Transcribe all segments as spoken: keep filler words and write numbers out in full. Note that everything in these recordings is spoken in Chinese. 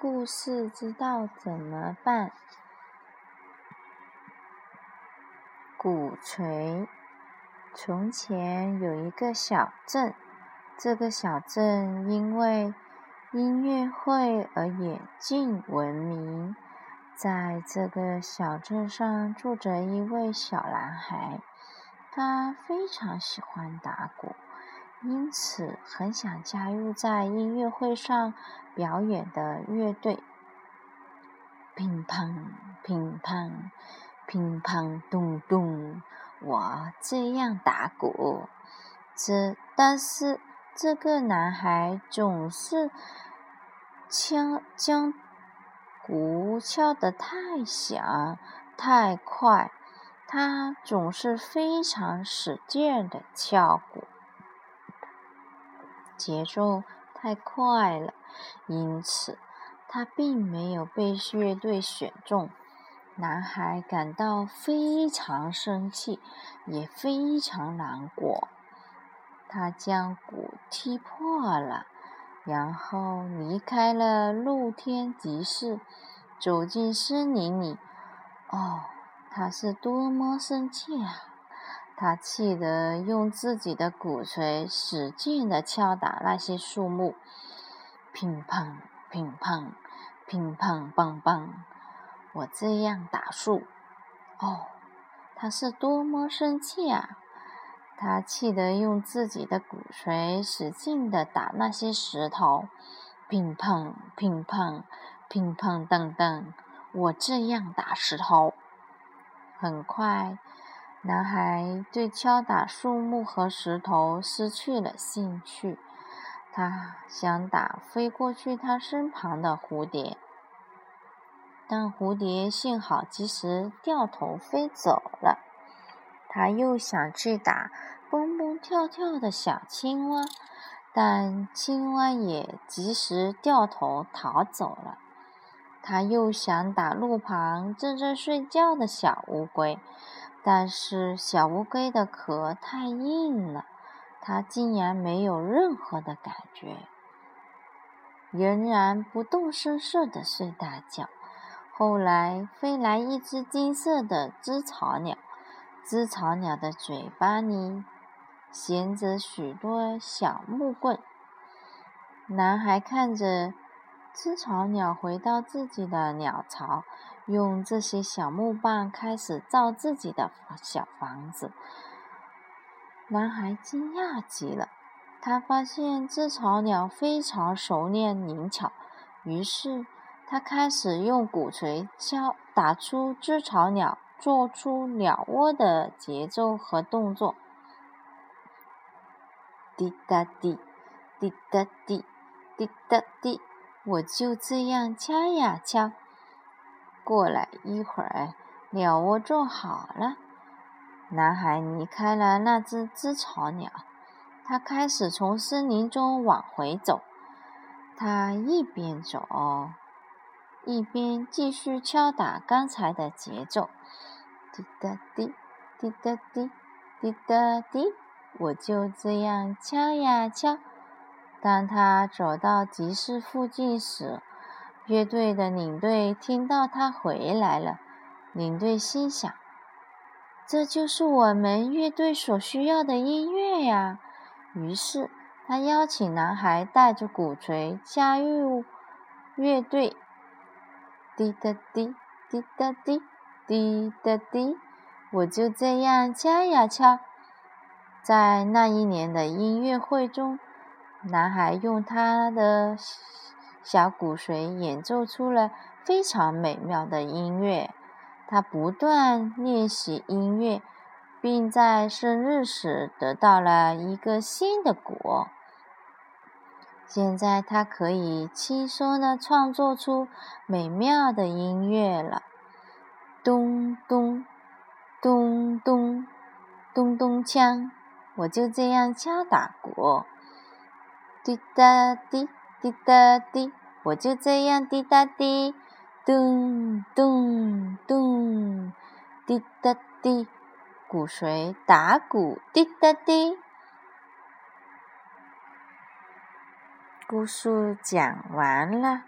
故事知道怎么办？鼓槌。从前有一个小镇，这个小镇因为音乐会而远近闻名。在这个小镇上住着一位小男孩，他非常喜欢打鼓，因此很想加入在音乐会上表演的乐队。乒乓乒乓乒乓咚咚，我这样打鼓。这但是这个男孩总是将将鼓敲得太响太快，他总是非常使劲的敲鼓，节奏太快了，因此他并没有被乐队选中。男孩感到非常生气，也非常难过。他将鼓踢破了，然后离开了露天集市，走进森林里。哦，他是多么生气啊！他气得用自己的鼓槌使劲地敲打那些树木，乒乓乒乓乒乓乓乓，我这样打树。哦，他是多么生气啊！他气得用自己的鼓槌使劲地打那些石头，乒乓乒乓乒乓当当，我这样打石头。很快男孩对敲打树木和石头失去了兴趣，他想打飞过去他身旁的蝴蝶，但蝴蝶幸好及时掉头飞走了。他又想去打蹦蹦跳跳的小青蛙，但青蛙也及时掉头逃走了。他又想打路旁正在睡觉的小乌龟，但是小乌龟的壳太硬了，它竟然没有任何的感觉，仍然不动声色地睡大觉。后来飞来一只金色的知草鸟，知草鸟的嘴巴里衔着许多小木棍。男孩看着知草鸟回到自己的鸟巢，用这些小木棒开始造自己的小房子。男孩惊讶极了，他发现知草鸟非常熟练灵巧，于是他开始用鼓槌敲打出知草鸟做出鸟窝的节奏和动作。滴答滴，滴答滴，滴答滴，我就这样敲呀敲。过了一会儿，鸟窝做好了。男孩离开了那只知草鸟，他开始从森林中往回走。他一边走，一边继续敲打刚才的节奏，滴答滴，滴答滴，滴答滴，我就这样敲呀敲。当他走到集市附近时，乐队的领队听到他回来了，领队心想，这就是我们乐队所需要的音乐呀。于是他邀请男孩带着鼓槌加入乐队。滴答滴，滴答滴，滴答滴，我就这样敲呀敲。在那一年的音乐会中，男孩用他的小鼓槌演奏出了非常美妙的音乐。他不断练习音乐，并在生日时得到了一个新的鼓。现在他可以轻松地创作出美妙的音乐了。咚咚咚咚咚咚锵，我就这样敲打鼓。滴答滴，滴答滴，我就这样滴答滴，咚咚咚，滴答滴，鼓槌打鼓，滴答滴。故事讲完了。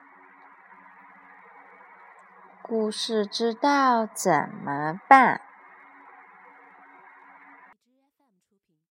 故事知道怎么办？